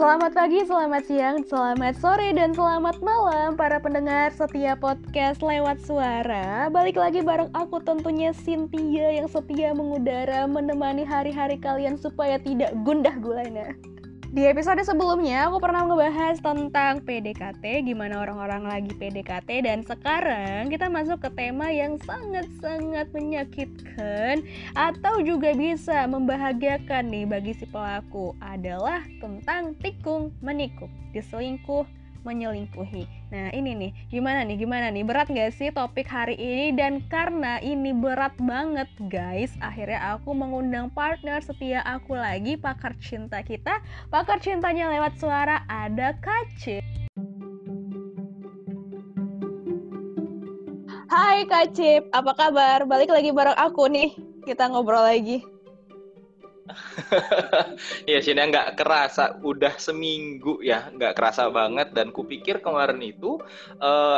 Selamat pagi, selamat siang, selamat sore, dan selamat malam para pendengar setia podcast lewat suara. Balik lagi bareng aku tentunya Cynthia yang setia mengudara menemani hari-hari kalian supaya tidak gundah gulana. Di episode sebelumnya aku pernah ngebahas tentang PDKT, gimana orang-orang lagi PDKT, dan sekarang kita masuk ke tema yang sangat-sangat menyakitkan atau juga bisa membahagiakan nih bagi si pelaku, adalah tentang tikung menikung, diselingkuh menyelingkuhi. Nah ini nih, gimana nih, berat gak sih topik hari ini? Dan karena ini berat banget guys, akhirnya aku mengundang partner setia aku lagi, pakar cinta kita, pakar cintanya lewat suara, ada Kacip. Hai Kacip, apa kabar? Balik lagi bareng aku nih, kita ngobrol lagi. Ya sini nggak kerasa udah seminggu ya, nggak kerasa banget, dan kupikir kemarin itu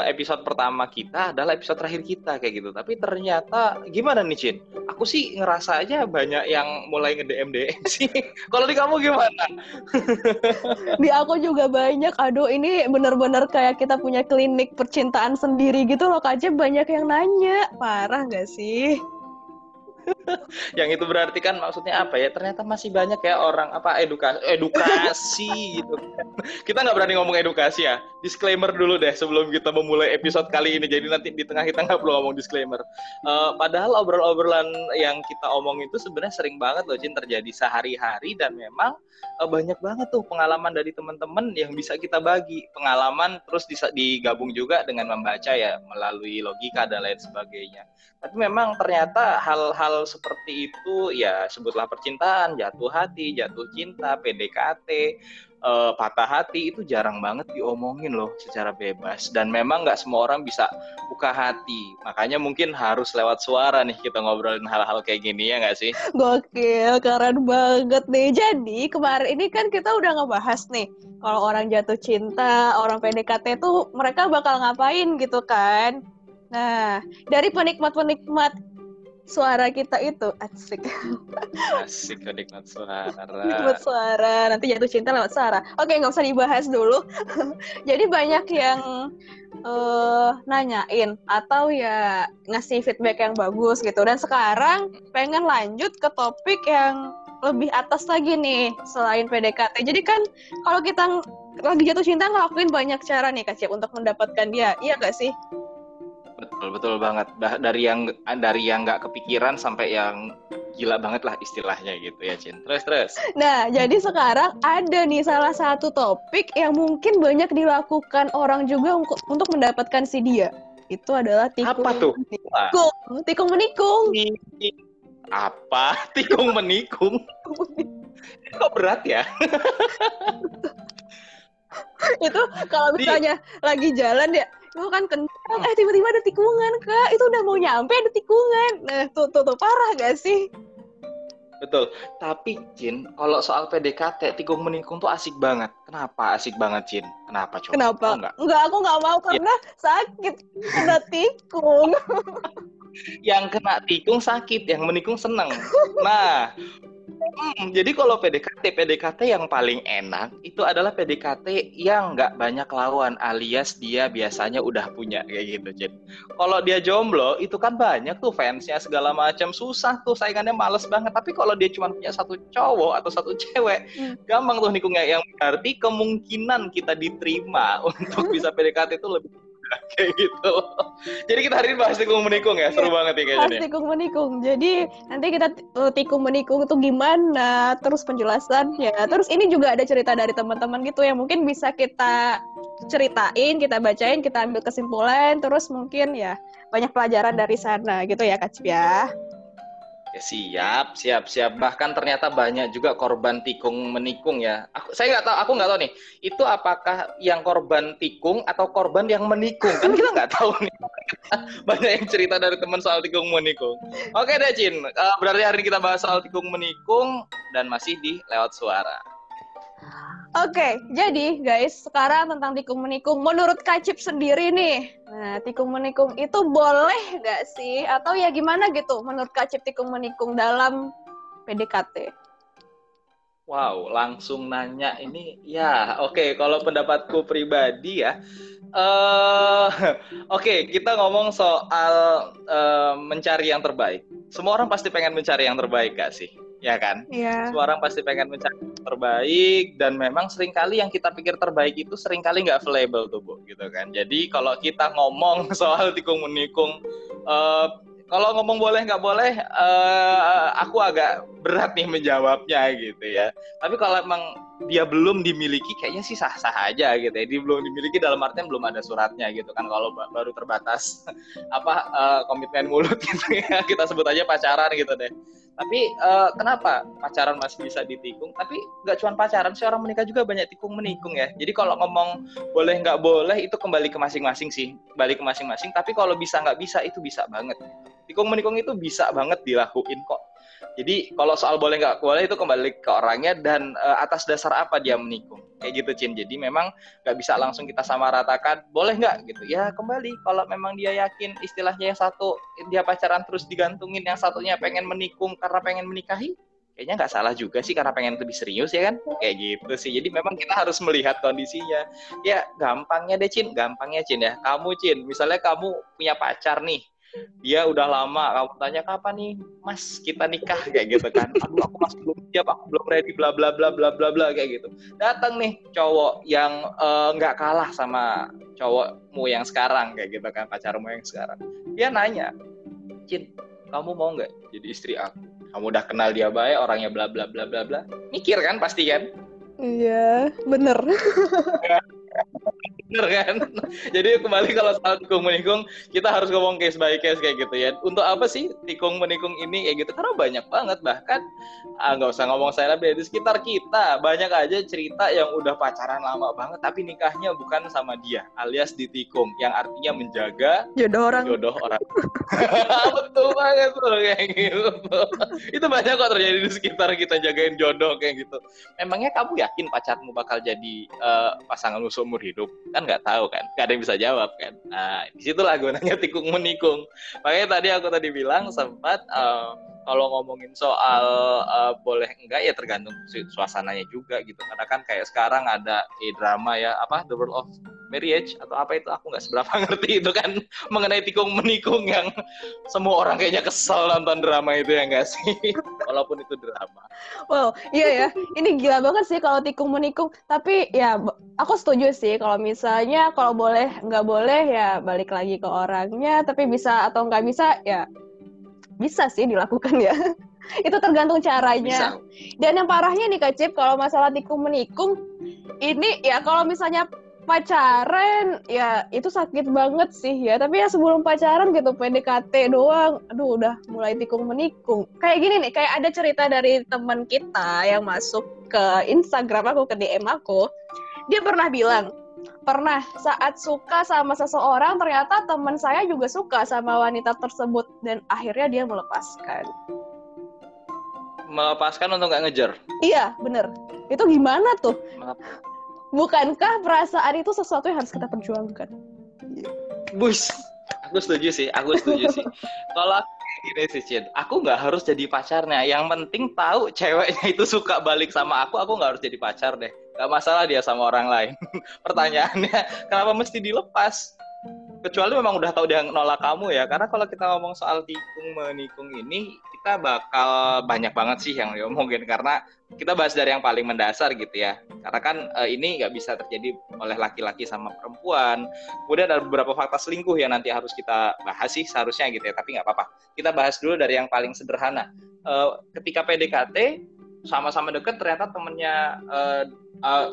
episode pertama kita adalah episode terakhir kita kayak gitu, tapi ternyata gimana nih Cin? Aku sih ngerasa aja banyak yang mulai nge-DM sih. Kalau di kamu gimana? Di aku juga banyak. Aduh, ini bener-bener kayak kita punya klinik percintaan sendiri gitu loh Kacip, banyak yang nanya, parah nggak sih? Yang itu berarti kan maksudnya apa ya, ternyata masih banyak ya orang edukasi gitu. Kita nggak berani ngomong edukasi ya, disclaimer dulu deh sebelum kita memulai episode kali ini, jadi nanti di tengah kita nggak perlu ngomong disclaimer. Padahal obrolan-obrolan yang kita omong itu sebenarnya sering banget loh Jin, terjadi sehari-hari, dan memang banyak banget tuh pengalaman dari teman-teman yang bisa kita bagi pengalaman, terus digabung juga dengan membaca ya melalui logika dan lain sebagainya. Tapi memang ternyata hal-hal seperti itu ya, sebutlah percintaan, jatuh hati, jatuh cinta, PDKT, patah hati, itu jarang banget diomongin loh secara bebas, dan memang nggak semua orang bisa buka hati. Makanya mungkin harus lewat suara nih kita ngobrolin hal-hal kayak gini, ya nggak sih? Gokil, keren banget nih. Jadi kemarin ini kan kita udah ngebahas nih, kalau orang jatuh cinta, orang PDKT tuh mereka bakal ngapain gitu kan. Nah, dari penikmat-penikmat suara kita itu, asik penikmat suara. Penikmat suara, nanti jatuh cinta lewat suara. Oke, nggak usah dibahas dulu. Jadi banyak yang nanyain atau ya ngasih feedback yang bagus gitu. Dan sekarang pengen lanjut ke topik yang lebih atas lagi nih, selain PDKT. Jadi kan kalau kita lagi jatuh cinta ngelakuin banyak cara nih Kak Cip untuk mendapatkan dia, iya nggak sih? Betul banget, dari yang nggak kepikiran sampai yang gila banget lah istilahnya gitu ya Cin. Terus. Nah jadi sekarang ada nih salah satu topik yang mungkin banyak dilakukan orang juga untuk mendapatkan si dia, itu adalah tikung. Apa tuh? Tikung menikung. Kok berat ya? Itu kalau misalnya lagi jalan ya, lu kan kencang, tiba-tiba ada tikungan Kak, itu udah mau nyampe ada tikungan. Nah tuh parah gak sih? Betul, tapi Cin, kalau soal PDKT, tikung menikung tuh asik banget. Kenapa asik banget Cin? Kenapa coba? Kenapa? Enggak, aku gak mau karena sakit, kena tikung. Yang kena tikung sakit, yang menikung seneng. Nah, jadi kalau PDKT yang paling enak itu adalah PDKT yang nggak banyak lawan, alias dia biasanya udah punya kayak gitu Cin. Kalau dia jomblo itu kan banyak tuh fansnya segala macam, susah tuh saingannya, males banget. Tapi kalau dia cuma punya satu cowok atau satu cewek, gampang tuh nikungnya, yang berarti kemungkinan kita diterima untuk bisa PDKT itu lebih kayak gitu. Jadi kita hari ini bahas tikung menikung ya, seru banget nih kayaknya. Bahas tikung menikung. Jadi nanti kita tikung menikung itu gimana, terus penjelasannya. Terus ini juga ada cerita dari teman-teman gitu yang mungkin bisa kita ceritain, kita bacain, kita ambil kesimpulan, terus mungkin ya banyak pelajaran dari sana gitu ya Kak Cip ya. Ya, siap. Bahkan ternyata banyak juga korban tikung menikung ya. Saya nggak tahu nih. Itu apakah yang korban tikung atau korban yang menikung? Kan kita nggak tahu nih. Banyak yang cerita dari teman soal tikung menikung. Oke deh Cin. Berarti hari ini kita bahas soal tikung menikung dan masih di lewat suara. Oke, jadi guys, sekarang tentang tikung menikung. Menurut Kacip sendiri nih, nah, tikung menikung itu boleh nggak sih? Atau ya gimana gitu menurut Kacip tikung menikung dalam PDKT? Wow, langsung nanya ini. Ya, oke, kalau pendapatku pribadi ya. Oke, kita ngomong soal mencari yang terbaik. Semua orang pasti pengen mencari yang terbaik gak sih? Ya kan? Yeah. Semua orang pasti pengen mencari yang terbaik, dan memang seringkali yang kita pikir terbaik itu seringkali gak available tuh, Bu, gitu kan. Jadi kalau kita ngomong soal tikung menikung, kalau ngomong boleh nggak boleh, aku agak berat nih menjawabnya gitu ya. Tapi kalau emang dia belum dimiliki, kayaknya sih sah-sah aja gitu ya. Dia belum dimiliki dalam artian belum ada suratnya gitu kan. Kalau baru terbatas komitmen mulut gitu ya, kita sebut aja pacaran gitu deh. Tapi kenapa pacaran masih bisa ditikung? Tapi nggak cuma pacaran sih, orang menikah juga banyak tikung menikung ya. Jadi kalau ngomong boleh nggak boleh itu kembali ke masing-masing sih, kembali ke masing-masing. Tapi kalau bisa nggak bisa itu bisa banget. Tikung menikung itu bisa banget dilakuin kok. Jadi kalau soal boleh nggak boleh itu kembali ke orangnya dan atas dasar apa dia menikung. Kayak gitu, Cin. Jadi memang nggak bisa langsung kita sama ratakan boleh nggak gitu. Ya kembali kalau memang dia yakin, istilahnya yang satu dia pacaran terus digantungin, yang satunya pengen menikung karena pengen menikahi. Kayaknya nggak salah juga sih, karena pengen lebih serius ya kan, kayak gitu sih. Jadi memang kita harus melihat kondisinya. Ya gampangnya deh, Cin. Gampangnya, Cin ya. Kamu, Cin, misalnya kamu punya pacar nih. Dia udah lama, kamu tanya kapan nih mas kita nikah, kayak gitu kan. Aduh, aku masih belum siap, aku belum ready, bla bla bla bla bla bla, kayak gitu. Datang nih cowok yang gak kalah sama cowokmu yang sekarang, kayak gitu kan, pacarmu yang sekarang. Dia nanya, Cin, kamu mau gak jadi istri aku? Kamu udah kenal dia baik, orangnya bla bla bla bla bla. Mikir kan pasti kan? Iya, bener. Bener kan? Jadi kembali kalau soal tikung menikung, kita harus ngomong case by case kayak gitu ya. Untuk apa sih tikung menikung ini kayak gitu? Karena banyak banget, bahkan nggak usah ngomong saya lebih, di sekitar kita banyak aja cerita yang udah pacaran lama banget tapi nikahnya bukan sama dia, alias ditikung, yang artinya menjaga jodoh orang. Betul banget tuh, kayak gitu. Itu banyak kok terjadi di sekitar kita, jagain jodoh kayak gitu. Memangnya kamu yakin pacarmu bakal jadi pasanganmu seumur hidup? Kan nggak tahu kan, nggak ada yang bisa jawab kan. Nah, disitulah gunanya tikung menikung. Makanya tadi aku bilang sempat kalau ngomongin soal boleh enggak ya tergantung suasananya juga gitu. Karena kan kayak sekarang ada drama ya, apa The World of Marriage atau apa itu, aku nggak seberapa ngerti itu kan, mengenai tikung menikung yang semua orang kayaknya kesel nonton drama itu ya nggak sih, walaupun itu drama. Wow, iya ya, ini gila banget sih kalau tikung menikung. Tapi ya aku setuju sih kalau misalnya kalau boleh nggak boleh ya balik lagi ke orangnya. Tapi bisa atau nggak bisa ya bisa sih dilakukan ya. Itu tergantung caranya. Bisa. Dan yang parahnya nih Kak Cip, kalau masalah tikung menikung ini ya kalau misalnya pacaran ya itu sakit banget sih ya. Tapi ya sebelum pacaran gitu PDKT doang, aduh udah mulai tikung menikung. Kayak gini nih, kayak ada cerita dari teman kita yang masuk ke Instagram aku, ke DM aku. Dia pernah bilang, pernah saat suka sama seseorang ternyata teman saya juga suka sama wanita tersebut, dan akhirnya dia melepaskan untuk nggak ngejar. Iya bener, itu gimana tuh? Bukankah perasaan itu sesuatu yang harus kita perjuangkan? Bus, aku setuju sih. Kalau gini sih, Cin, aku nggak harus jadi pacarnya. Yang penting tahu ceweknya itu suka balik sama aku nggak harus jadi pacar deh. Nggak masalah dia sama orang lain. Pertanyaannya, kenapa mesti dilepas? Kecuali memang udah tahu dia nolak kamu ya. Karena kalau kita ngomong soal tikung menikung ini, kita bakal banyak banget sih yang diomongin, karena kita bahas dari yang paling mendasar gitu ya. Karena kan ini nggak bisa terjadi oleh laki-laki sama perempuan. Kemudian ada beberapa fakta selingkuh yang nanti harus kita bahas sih seharusnya gitu ya, tapi nggak apa-apa. Kita bahas dulu dari yang paling sederhana. Ketika PDKT, sama-sama deket, ternyata temennya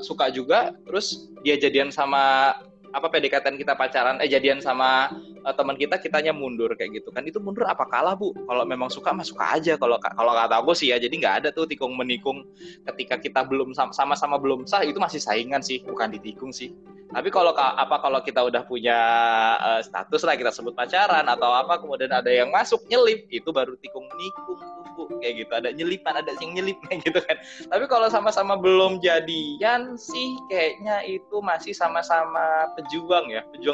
suka juga, terus dia jadian sama... apa PDKT kita pacaran, jadian sama teman kita, kitanya mundur kayak gitu kan. Itu mundur apa kalah, Bu? Kalau memang suka mah suka aja. Kalau kata aku sih ya, jadi nggak ada tuh tikung menikung ketika kita belum sama-sama belum sah, itu masih saingan sih, bukan ditikung sih. Tapi kalau kita udah punya status lah, kita sebut pacaran atau apa, kemudian ada yang masuk nyelip, itu baru tikung menikung tuh, Bu, kayak gitu. Ada nyelipan, ada yang nyelip kayak gitu kan. Tapi kalau sama-sama belum jadian sih kayaknya itu masih sama-sama pejuang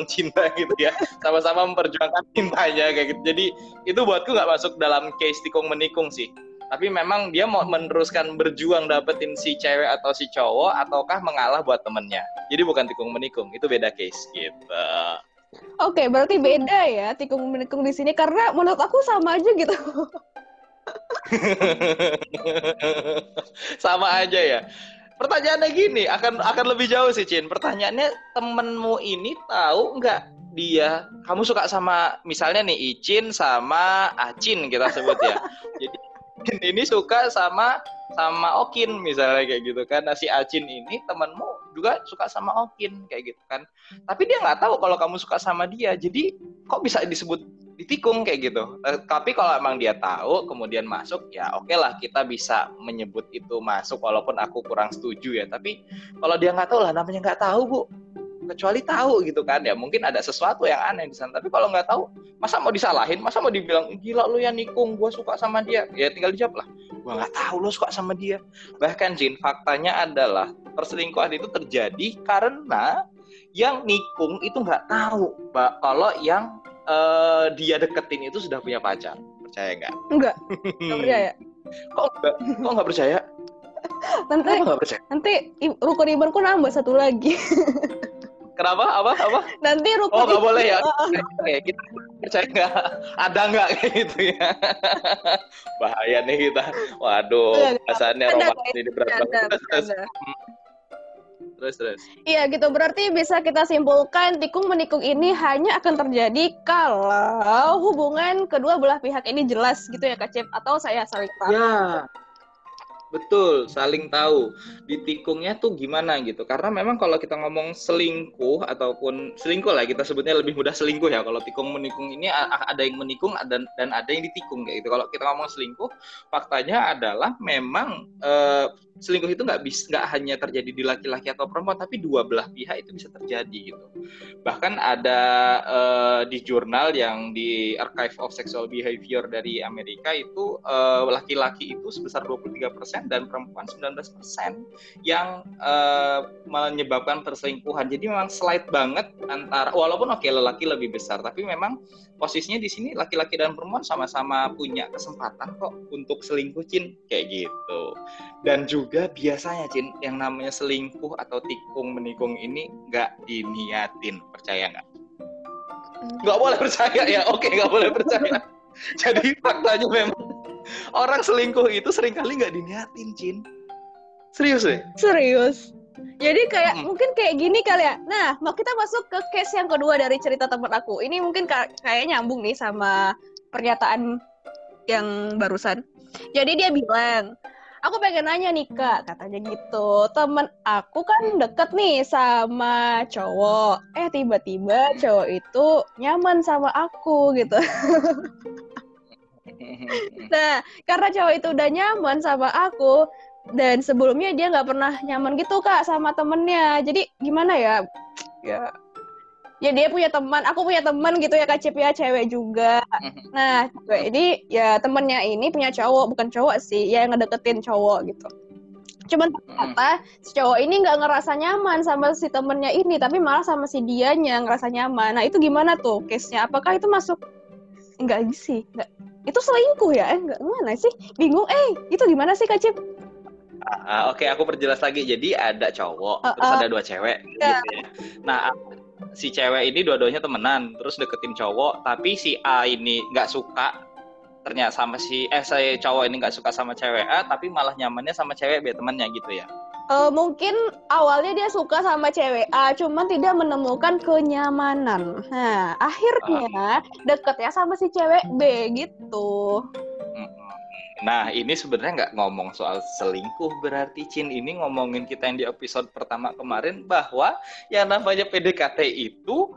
cinta gitu ya. Sama-sama memperjuangkan cintanya kayak gitu. Jadi itu buatku nggak masuk dalam case tikung menikung sih. Tapi memang dia mau meneruskan berjuang dapetin si cewek atau si cowok, ataukah mengalah buat temennya. Jadi bukan tikung menikung, itu beda case gitu. Oke, berarti beda ya tikung menikung di sini, karena menurut aku sama aja gitu. Sama aja ya. Pertanyaannya gini, akan lebih jauh sih Cin. Pertanyaannya, temenmu ini tahu nggak dia, kamu suka sama misalnya nih Icin sama Acin kita sebut ya. Jadi ini suka sama Okin misalnya kayak gitu kan. Nah si Acin ini temanmu juga suka sama Okin kayak gitu kan. Tapi dia nggak tahu kalau kamu suka sama dia. Jadi kok bisa disebut ditikung kayak gitu. Tapi kalau emang dia tahu kemudian masuk, ya oke lah kita bisa menyebut itu masuk walaupun aku kurang setuju ya. Tapi kalau dia nggak tahu lah, namanya nggak tahu Bu. Kecuali tahu gitu kan ya, mungkin ada sesuatu yang aneh di sana. Tapi kalau nggak tahu, masa mau disalahin, masa mau dibilang gila lu yang nikung, gue suka sama dia, ya tinggal dijawab lah gue nggak tahu lu suka sama dia. Bahkan Jin, faktanya adalah perselingkuhan itu terjadi karena yang nikung itu nggak tahu kalau yang dia deketin itu sudah punya pacar. Percaya nggak? Nggak percaya. Kok nggak percaya? Nanti rukun imanku nambah satu lagi. Kenapa? Apa? Nanti rukun. Oh, nggak boleh ya? Kayak kita percaya nggak? Ada nggak kayak gitu ya? Bahaya nih kita. Waduh, rasanya romantis ini berat banget. Terus. Iya gitu, berarti bisa kita simpulkan tikung menikung ini hanya akan terjadi kalau hubungan kedua belah pihak ini jelas gitu ya Kak Cip? Atau saya saling paham? Ya. Betul, saling tahu. Ditikungnya tuh gimana gitu. Karena memang kalau kita ngomong selingkuh ataupun selingkuh lah, kita sebutnya lebih mudah selingkuh ya. Kalau tikung menikung ini ada yang menikung dan ada yang ditikung kayak gitu. Kalau kita ngomong selingkuh, faktanya adalah memang selingkuh itu nggak hanya terjadi di laki-laki atau perempuan, tapi dua belah pihak itu bisa terjadi gitu. Bahkan ada di jurnal yang di Archive of Sexual Behavior dari Amerika itu laki-laki itu sebesar 23% dan perempuan 19% yang menyebabkan perselingkuhan. Jadi memang slight banget antara, walaupun oke lelaki lebih besar, tapi memang posisinya di sini laki-laki dan perempuan sama-sama punya kesempatan kok untuk selingkuh Cin, kayak gitu. Dan juga biasanya Cin, yang namanya selingkuh atau tikung menikung ini nggak diniatin, percaya nggak? Nggak boleh percaya ya, oke nggak boleh percaya. Jadi faktanya memang orang selingkuh itu seringkali nggak diniatin, Cin. Serius deh? Serius. Jadi kayak mungkin kayak gini kali ya. Nah, mau kita masuk ke case yang kedua dari cerita teman aku. Ini mungkin kayak nyambung nih sama pernyataan yang barusan. Jadi dia bilang, aku pengen nanya nih Kak, katanya gitu. Temen aku kan deket nih sama cowok. Tiba-tiba cowok itu nyaman sama aku gitu. Nah, karena cowok itu udah nyaman sama aku, dan sebelumnya dia nggak pernah nyaman gitu Kak sama temennya. Jadi gimana ya? Ya dia punya teman, aku punya teman gitu ya Kak Cip ya, cewek juga. Nah, jadi ya temennya ini punya cowok, bukan cowok sih, ya yang ngedeketin cowok gitu. Cuman ternyata si cowok ini nggak ngerasa nyaman sama si temennya ini, tapi malah sama si dianya ngerasa nyaman. Nah itu gimana tuh case-nya? Apakah itu masuk? Enggak sih, enggak. Itu selingkuh ya? Enggak, gimana sih? Bingung, itu gimana sih Kak Cip? Oke, aku perjelas lagi. Jadi ada cowok, terus ada dua cewek gitu ya. Nah, si cewek ini dua-duanya temenan, terus deketin cowok, tapi si A ini nggak suka ternyata sama si cowok ini nggak suka sama cewek A, tapi malah nyamannya sama cewek B temannya gitu ya. Mungkin awalnya dia suka sama cewek A, cuman tidak menemukan kenyamanan. Nah, akhirnya deketnya sama si cewek B gitu. Nah, ini sebenarnya nggak ngomong soal selingkuh berarti, Cin. Ini ngomongin kita yang di episode pertama kemarin bahwa yang namanya PDKT itu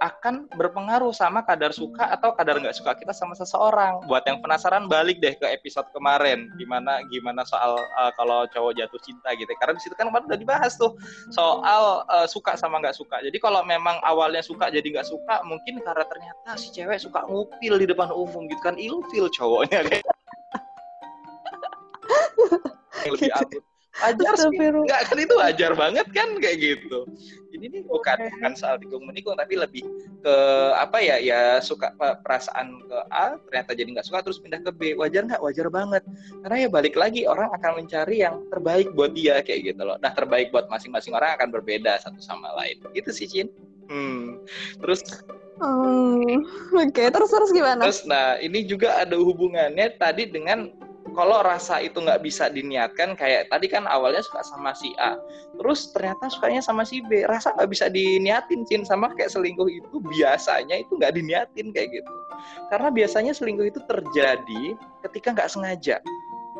akan berpengaruh sama kadar suka atau kadar nggak suka kita sama seseorang. Buat yang penasaran, balik deh ke episode kemarin. Gimana soal kalau cowok jatuh cinta gitu. Karena disitu kan kemarin udah dibahas tuh soal suka sama nggak suka. Jadi kalau memang awalnya suka jadi nggak suka, mungkin karena ternyata si cewek suka ngupil di depan umum gitu kan. Ilfil cowoknya kayak. Yang lebih abut. Wajar sih, nggak kan itu wajar banget kan kayak gitu. Jadi ini bukan soal tikung menikung, tapi lebih ke apa ya, ya suka perasaan ke A ternyata jadi nggak suka terus pindah ke B, wajar nggak? Wajar banget. Karena ya balik lagi orang akan mencari yang terbaik buat dia kayak gitu loh. Nah terbaik buat masing-masing orang akan berbeda satu sama lain. Gitu sih Cin. Terus. Oke. Terus gimana? Terus nah ini juga ada hubungannya tadi dengan kalau rasa itu nggak bisa diniatkan, kayak tadi kan awalnya suka sama si A, terus ternyata sukanya sama si B, rasa nggak bisa diniatin, Cin, sama kayak selingkuh itu biasanya itu nggak diniatin kayak gitu. Karena biasanya selingkuh itu terjadi ketika nggak sengaja.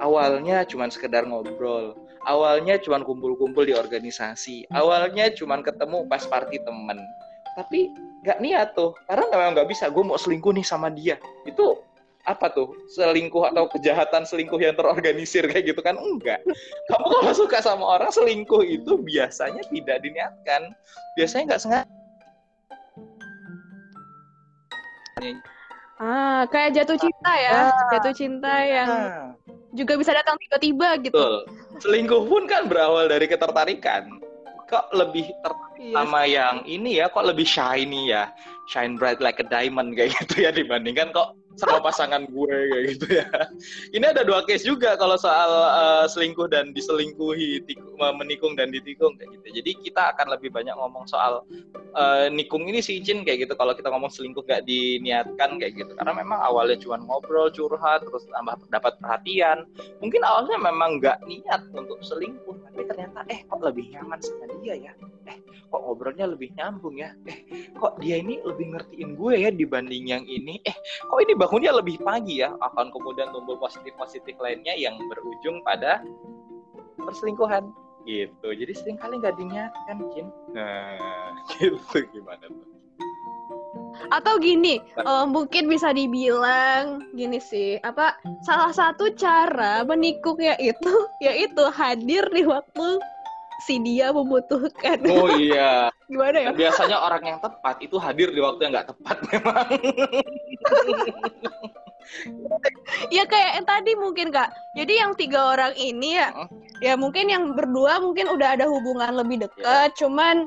Awalnya cuma sekedar ngobrol, awalnya cuma kumpul-kumpul di organisasi, awalnya cuma ketemu pas party temen. Tapi nggak niat tuh, karena memang nggak bisa, gue mau selingkuh nih sama dia. Itu apa tuh, selingkuh atau kejahatan selingkuh yang terorganisir kayak gitu kan? Enggak. Kamu kalau suka sama orang, selingkuh itu biasanya tidak diniatkan. Biasanya nggak sengaja. Kayak jatuh cinta ya. Jatuh cinta yang juga bisa datang tiba-tiba gitu. Betul. Selingkuh pun kan berawal dari ketertarikan. Kok lebih tertarik sama yang ini ya, kok lebih shiny ya. Shine bright like a diamond kayak gitu ya, dibandingkan kok sama pasangan gue kayak gitu ya. Ini ada dua case juga kalau soal selingkuh dan diselingkuhi, menikung dan ditikung kayak gitu. Jadi kita akan lebih banyak ngomong soal nikung ini sih Cin kayak gitu. Kalau kita ngomong selingkuh gak diniatkan kayak gitu. Karena memang awalnya cuma ngobrol, curhat, terus tambah dapat perhatian. Mungkin awalnya memang gak niat untuk selingkuh, tapi ternyata kok lebih nyaman sama dia ya. Kok ngobrolnya lebih nyambung ya. Kok dia ini lebih ngertiin gue ya dibanding yang ini. Kok ini bangunnya lebih pagi ya, akan kemudian tumbuh positif-positif lainnya yang berujung pada perselingkuhan gitu. Jadi seringkali nggak dinyatakan, Cin. Nah, gitu gimana tuh? Atau gini, mungkin bisa dibilang gini sih, salah satu cara menikungnya itu, yaitu hadir di waktu si dia membutuhkan. Oh iya. Gimana ya? Biasanya orang yang tepat itu hadir di waktu yang nggak tepat memang. Ya kayak yang tadi mungkin Kak. Jadi yang 3 orang ini ya, ya mungkin yang berdua mungkin udah ada hubungan lebih dekat, cuman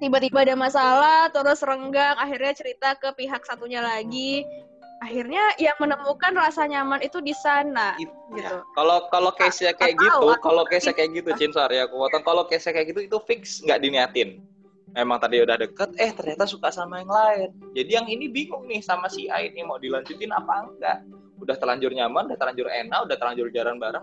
tiba-tiba ada masalah, terus renggang, akhirnya cerita ke pihak satunya lagi. Akhirnya yang menemukan rasa nyaman itu di sana. Gitu. Kalau case-nya kayak gitu, kalau case-nya kayak gitu, Cin, sorry aku potong. Kalau case-nya kayak gitu itu fix nggak diniatin. Emang tadi udah deket, ternyata suka sama yang lain. Jadi yang ini bingung nih sama si A ini mau dilanjutin apa enggak. Udah terlanjur nyaman, udah terlanjur enak, udah terlanjur jalan bareng.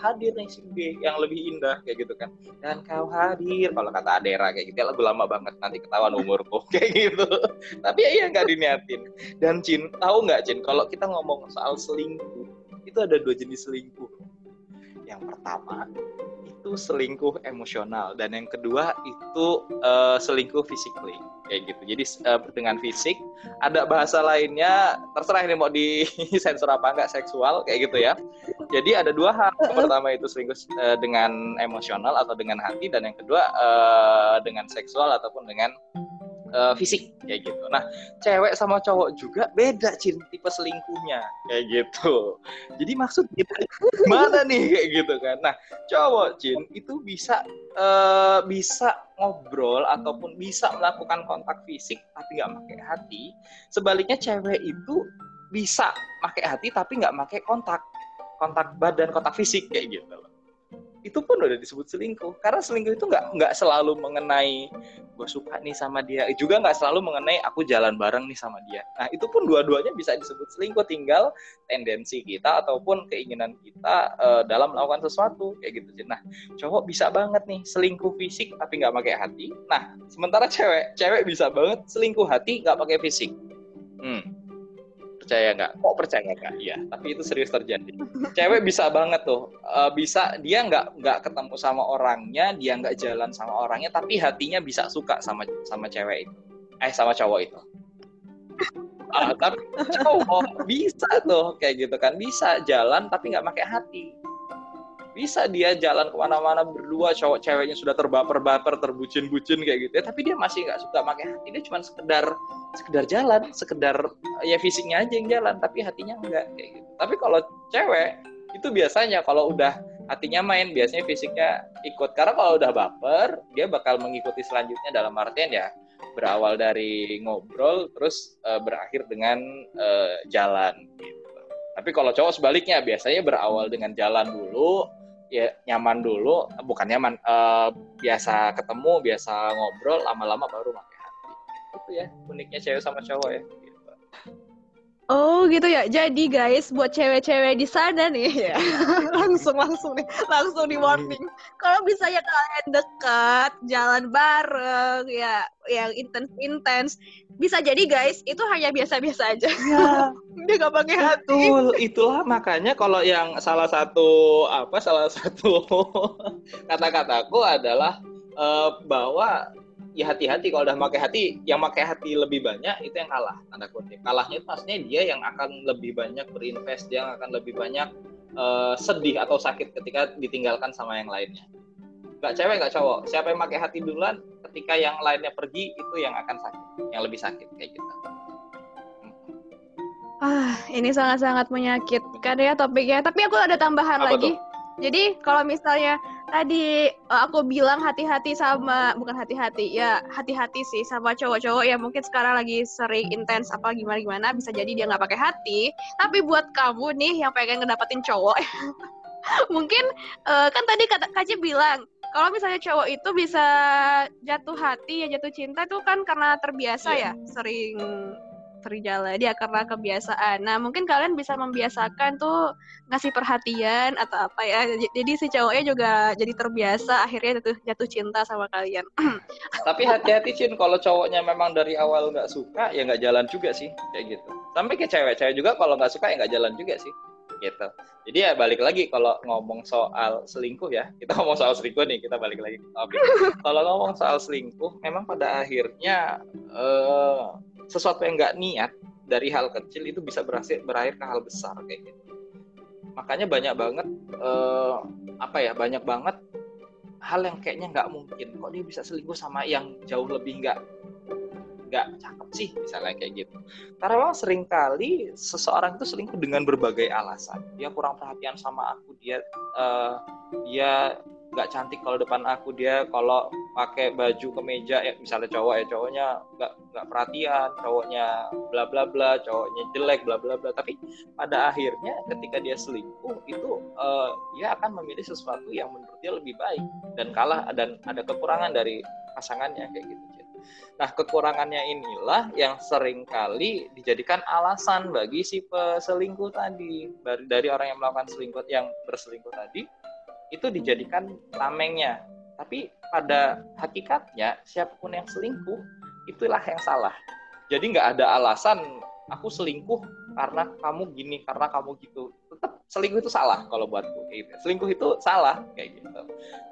Hadir nih si B yang lebih indah kayak gitu kan. Dan kau hadir, kalau kata Adera kayak gitu. Lagu lama banget, nanti ketahuan umurku kayak gitu. Tapi ya nggak diniatin. Dan Cin, tahu nggak Cin? Kalau kita ngomong soal selingkuh, itu ada 2 jenis selingkuh. Yang pertama itu selingkuh emosional dan yang kedua itu selingkuh physically kayak gitu. Jadi dengan fisik, ada bahasa lainnya terserah ini mau disensor apa enggak, seksual kayak gitu ya. Jadi ada 2 hal. Yang pertama itu selingkuh dengan emosional atau dengan hati, dan yang kedua dengan seksual ataupun dengan fisik kayak gitu. Nah, cewek sama cowok juga beda Cin tipe selingkuhnya kayak gitu. Jadi maksud kita mana nih kayak gitu kan. Nah, cowok Cin itu bisa ngobrol ataupun bisa melakukan kontak fisik tapi nggak pakai hati. Sebaliknya cewek itu bisa pakai hati tapi nggak pakai kontak badan, kontak fisik kayak gitu. Itu pun udah disebut selingkuh. Karena selingkuh itu nggak selalu mengenai gue suka nih sama dia, juga nggak selalu mengenai aku jalan bareng nih sama dia. Nah itu pun dua-duanya bisa disebut selingkuh, tinggal tendensi kita ataupun keinginan kita dalam melakukan sesuatu kayak gitu. Nah cowok bisa banget nih selingkuh fisik tapi nggak pakai hati. Nah sementara cewek bisa banget selingkuh hati nggak pakai fisik. Percaya nggak? Kok percaya nggak? Iya, tapi itu serius terjadi. Cewek bisa banget tuh, bisa dia nggak ketemu sama orangnya, dia nggak jalan sama orangnya, tapi hatinya bisa suka sama cewek itu, sama cowok itu. Tapi cowok bisa tuh kayak gitu kan, bisa jalan tapi nggak pakai hati. Bisa dia jalan kemana-mana berdua, cowok ceweknya sudah terbaper-baper, terbucin-bucin kayak gitu ya, tapi dia masih nggak suka pakai hati. Dia cuma sekedar jalan, sekedar ya fisiknya aja yang jalan, tapi hatinya enggak kayak gitu. Tapi kalau cewek itu biasanya kalau udah hatinya main, biasanya fisiknya ikut. Karena kalau udah baper, dia bakal mengikuti selanjutnya dalam artian ya, berawal dari ngobrol, terus berakhir dengan jalan gitu. Tapi kalau cowok sebaliknya, biasanya berawal dengan jalan dulu, ya nyaman dulu, bukan nyaman, biasa ketemu, biasa ngobrol, lama-lama baru pakai hati. Itu ya, uniknya cewek sama cowok ya. Oh gitu ya, jadi guys buat cewek-cewek di sana nih ya. langsung di warning. Kalau bisa ya kalian dekat, jalan bareng, ya yang intens-intens. Bisa jadi guys itu hanya biasa-biasa aja. Ya, dia gak pakai hati. Betul, itulah makanya kalau yang salah satu kata-kataku adalah bahwa ya hati-hati, kalau udah pakai hati, yang pakai hati lebih banyak itu yang kalah, tanda kutip. Kalahnya itu pastinya dia yang akan lebih banyak berinvest, dia yang akan lebih banyak sedih atau sakit ketika ditinggalkan sama yang lainnya. Gak cewek, gak cowok. Siapa yang pakai hati duluan, ketika yang lainnya pergi, itu yang akan sakit, yang lebih sakit kayak gitu. Ini sangat-sangat menyakitkan ya topiknya. Tapi aku ada tambahan lagi. Tuh? Jadi kalau misalnya tadi aku bilang hati-hati sih sama cowok-cowok ya mungkin sekarang lagi sering intens apa gimana-gimana, bisa jadi dia nggak pakai hati. Tapi buat kamu nih yang pengen ngedapetin cowok, mungkin kan tadi Kacip bilang kalau misalnya cowok itu bisa jatuh hati ya jatuh cinta itu kan karena terbiasa ya sering dia karena kebiasaan. Nah mungkin kalian bisa membiasakan tuh ngasih perhatian atau apa ya. Jadi si cowoknya juga jadi terbiasa akhirnya jatuh cinta sama kalian. Tapi hati-hati Cin, kalau cowoknya memang dari awal nggak suka ya nggak jalan juga sih kayak gitu. Sampai ke cewek-cewek juga kalau nggak suka ya nggak jalan juga sih gitu. Jadi ya balik lagi kalau ngomong soal selingkuh ya, kita ngomong soal selingkuh nih, kita balik lagi. Kalau ngomong soal selingkuh, memang pada akhirnya sesuatu yang nggak niat dari hal kecil itu bisa berakhir ke hal besar kayak gitu. Makanya banyak banget banyak banget hal yang kayaknya nggak mungkin. Kok dia bisa selingkuh sama yang jauh lebih nggak cakep sih misalnya kayak gitu. Karena memang seringkali seseorang itu selingkuh dengan berbagai alasan. Dia kurang perhatian sama aku, dia nggak cantik kalau depan aku, dia kalau pakai baju kemeja ya misalnya cowoknya nggak perhatian, cowoknya bla bla bla, cowoknya jelek bla bla bla. Tapi pada akhirnya ketika dia selingkuh itu dia akan memilih sesuatu yang menurut dia lebih baik dan kalah dan ada kekurangan dari pasangannya kayak gitu. Nah kekurangannya inilah yang seringkali dijadikan alasan bagi si peselingkuh tadi, dari orang yang melakukan selingkuh, yang berselingkuh tadi itu dijadikan tamengnya. Tapi pada hakikatnya siapapun yang selingkuh itulah yang salah. Jadi nggak ada alasan aku selingkuh karena kamu gini, karena kamu gitu. Tetap selingkuh itu salah kalau buatku kayak gitu. Selingkuh itu salah kayak gitu.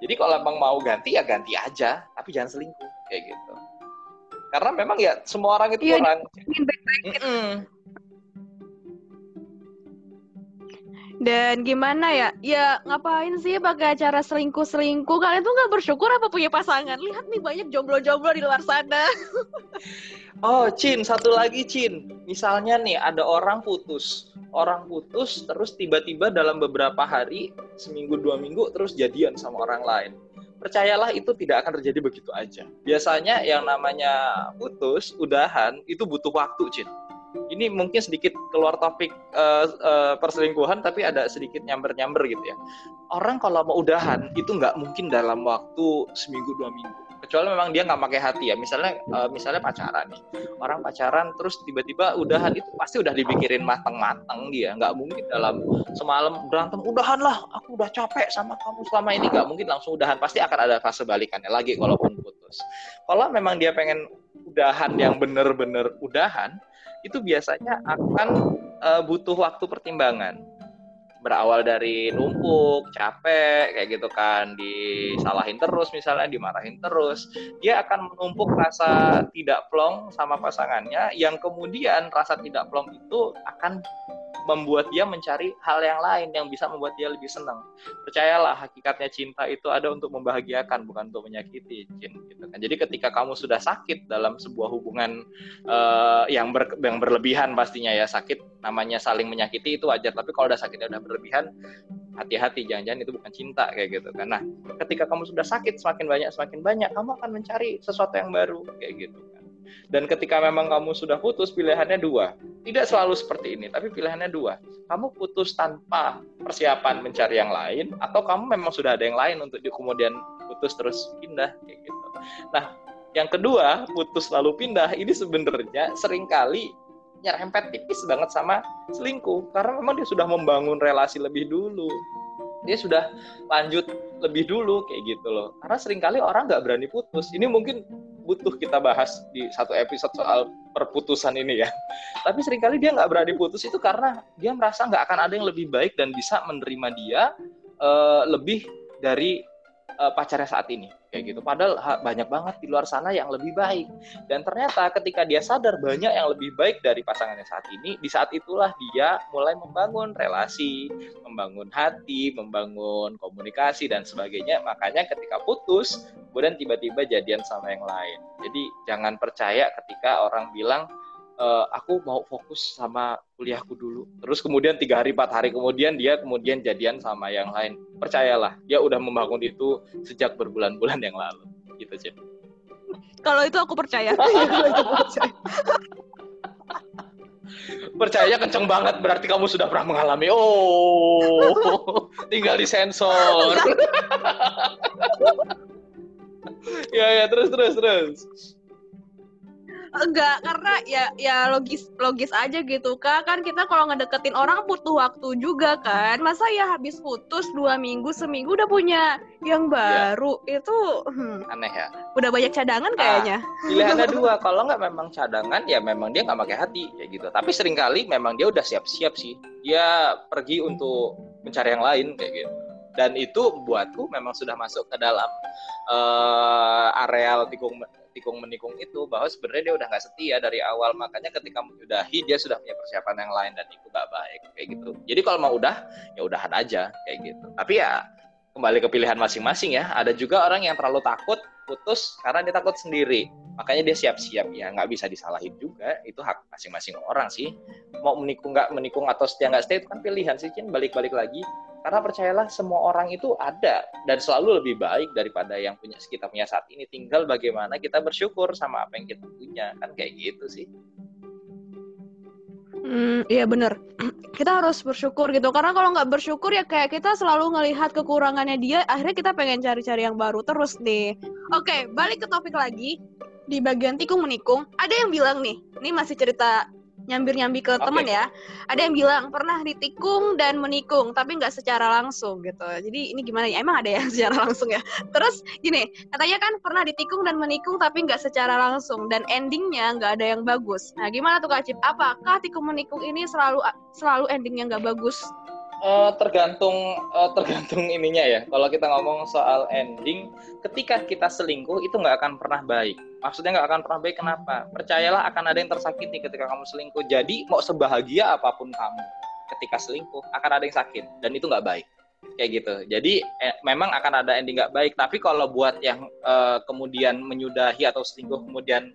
Jadi kalau emang mau ganti ya ganti aja, tapi jangan selingkuh kayak gitu. Karena memang ya semua orang itu kurang. Dan gimana ya? Ya ngapain sih pakai acara selingkuh-selingkuh? Kalian tuh nggak bersyukur apa punya pasangan? Lihat nih banyak jomblo-jomblo di luar sana. Oh, Cin, satu lagi Cin. Misalnya nih ada orang putus terus tiba-tiba dalam beberapa hari, seminggu 2 minggu terus jadian sama orang lain. Percayalah itu tidak akan terjadi begitu aja. Biasanya yang namanya putus, udahan, itu butuh waktu, Cin. Ini mungkin sedikit keluar topik perselingkuhan, tapi ada sedikit nyamber-nyamber gitu ya. Orang kalau mau udahan, itu nggak mungkin dalam waktu seminggu 2 minggu. Kecuali memang dia nggak pakai hati ya. Misalnya pacaran nih. Orang pacaran terus tiba-tiba udahan, itu pasti udah dipikirin mateng-mateng dia. Nggak mungkin dalam semalam berantem, udahan lah, aku udah capek sama kamu selama ini. Nggak mungkin langsung udahan. Pasti akan ada fase balikannya lagi kalaupun putus. Kalau memang dia pengen udahan yang bener-bener udahan, itu biasanya akan butuh waktu pertimbangan. Berawal dari numpuk, capek, kayak gitu kan, disalahin terus misalnya, dimarahin terus, dia akan menumpuk rasa tidak plong sama pasangannya, yang kemudian rasa tidak plong itu akan membuat dia mencari hal yang lain yang bisa membuat dia lebih senang. Percayalah, hakikatnya cinta itu ada untuk membahagiakan, bukan untuk menyakiti, Cin, gitu kan. Jadi ketika kamu sudah sakit dalam sebuah hubungan yang berlebihan pastinya ya, sakit namanya saling menyakiti itu wajar, tapi kalau udah sakitnya udah berlebihan hati-hati, jangan-jangan itu bukan cinta kayak gitu kan. Nah, ketika kamu sudah sakit semakin banyak, kamu akan mencari sesuatu yang baru kayak gitu kan. Dan ketika memang kamu sudah putus, pilihannya dua. Tidak selalu seperti ini, tapi pilihannya dua. Kamu putus tanpa persiapan mencari yang lain, atau kamu memang sudah ada yang lain untuk kemudian putus terus pindah kayak gitu. Nah, yang kedua, putus lalu pindah, ini sebenarnya seringkali nyerempet tipis banget sama selingkuh. Karena memang dia sudah membangun relasi lebih dulu. Dia sudah lanjut lebih dulu, kayak gitu loh. Karena seringkali orang nggak berani putus. Ini mungkin butuh kita bahas di satu episode soal perputusan ini ya. Tapi seringkali dia nggak berani putus itu karena dia merasa nggak akan ada yang lebih baik dan bisa menerima dia lebih dari pacarnya saat ini kayak gitu. Padahal banyak banget di luar sana yang lebih baik. Dan ternyata ketika dia sadar banyak yang lebih baik dari pasangannya saat ini, di saat itulah dia mulai membangun relasi, membangun hati, membangun komunikasi dan sebagainya. Makanya ketika putus, kemudian tiba-tiba jadian sama yang lain. Jadi jangan percaya ketika orang bilang, aku mau fokus sama kuliahku dulu. Terus kemudian 3 hari 4 hari kemudian dia kemudian jadian sama yang lain. Percayalah, dia udah membangun itu sejak berbulan-bulan yang lalu. Gitu sih. Kalau itu aku percaya. Percaya kenceng banget, berarti kamu sudah pernah mengalami. Oh, tinggal disensor. Ya, terus. Enggak, karena ya logis aja gitu Kak. Kan kita kalau ngedeketin orang butuh waktu juga kan. Masa ya habis putus 2 minggu, seminggu udah punya yang baru ya. Itu aneh ya. Udah banyak cadangan kayaknya. Pilihannya dua, kalau nggak memang cadangan ya memang dia nggak pakai hati kayak gitu. Tapi seringkali memang dia udah siap-siap sih. Dia pergi untuk mencari yang lain kayak gitu. Dan itu buatku memang sudah masuk ke dalam areal tikung menikung itu, bahwa sebenarnya dia udah nggak setia dari awal, makanya ketika menyudahi dia sudah punya persiapan yang lain dan itu nggak baik kayak gitu. Jadi kalau mau udah ya udahan aja kayak gitu. Tapi ya kembali ke pilihan masing-masing ya. Ada juga orang yang terlalu takut putus karena dia takut sendiri, makanya dia siap-siap ya. Nggak bisa disalahin juga, itu hak masing-masing orang sih. Mau menikung nggak menikung atau setia nggak setia itu kan pilihan sih, Cin, balik-balik lagi. Karena percayalah semua orang itu ada dan selalu lebih baik daripada yang kita punya saat ini. Tinggal bagaimana kita bersyukur sama apa yang kita punya. Kan kayak gitu sih. Iya benar. Kita harus bersyukur gitu. Karena kalau nggak bersyukur ya kayak kita selalu ngelihat kekurangannya dia. Akhirnya kita pengen cari-cari yang baru terus nih. Oke, balik ke topik lagi. Di bagian tikung menikung, ada yang bilang nih. Ini masih cerita nyambi ke teman ya. Ada yang bilang pernah ditikung dan menikung tapi nggak secara langsung gitu. Jadi ini gimana ya? Emang ada yang secara langsung ya? Terus gini, katanya kan pernah ditikung dan menikung tapi nggak secara langsung dan endingnya nggak ada yang bagus. Nah gimana tuh Kak Cip? Apakah tikung menikung ini selalu endingnya nggak bagus? Tergantung ininya ya. Kalau kita ngomong soal ending, ketika kita selingkuh itu nggak akan pernah baik. Maksudnya nggak akan pernah baik kenapa? Percayalah akan ada yang tersakiti ketika kamu selingkuh. Jadi mau sebahagia apapun kamu ketika selingkuh akan ada yang sakit dan itu nggak baik. Kayak gitu. Jadi memang akan ada ending nggak baik. Tapi kalau buat yang kemudian menyudahi atau selingkuh kemudian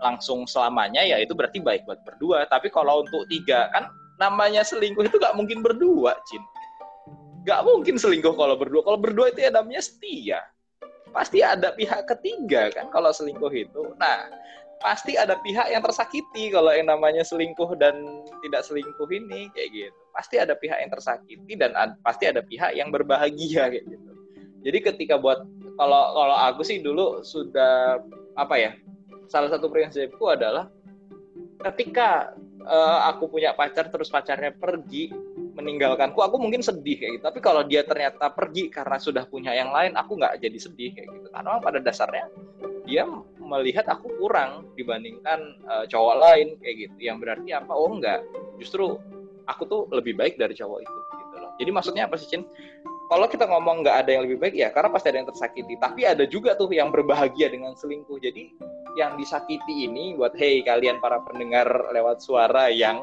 langsung selamanya ya itu berarti baik buat berdua. Tapi kalau untuk 3 kan namanya selingkuh itu gak mungkin berdua, Cin. Gak mungkin selingkuh kalau berdua. Kalau berdua itu ya namanya setia. Pasti ada pihak ketiga kan kalau selingkuh itu. Nah, pasti ada pihak yang tersakiti kalau yang namanya selingkuh dan tidak selingkuh ini kayak gitu. Pasti ada pihak yang tersakiti dan pasti ada pihak yang berbahagia kayak gitu. Jadi ketika buat kalau aku sih dulu sudah salah satu prinsipku adalah ketika aku punya pacar terus pacarnya pergi meninggalkanku, aku mungkin sedih kayak gitu. Tapi kalau dia ternyata pergi karena sudah punya yang lain, aku nggak jadi sedih kayak gitu. Karena pada dasarnya dia melihat aku kurang dibandingkan cowok lain kayak gitu. Yang berarti apa? Oh enggak, justru aku tuh lebih baik dari cowok itu gitu loh. Jadi maksudnya apa sih, Cin? Kalau kita ngomong nggak ada yang lebih baik ya karena pasti ada yang tersakiti. Tapi ada juga tuh yang berbahagia dengan selingkuh. Jadi yang disakiti ini buat kalian para pendengar lewat suara yang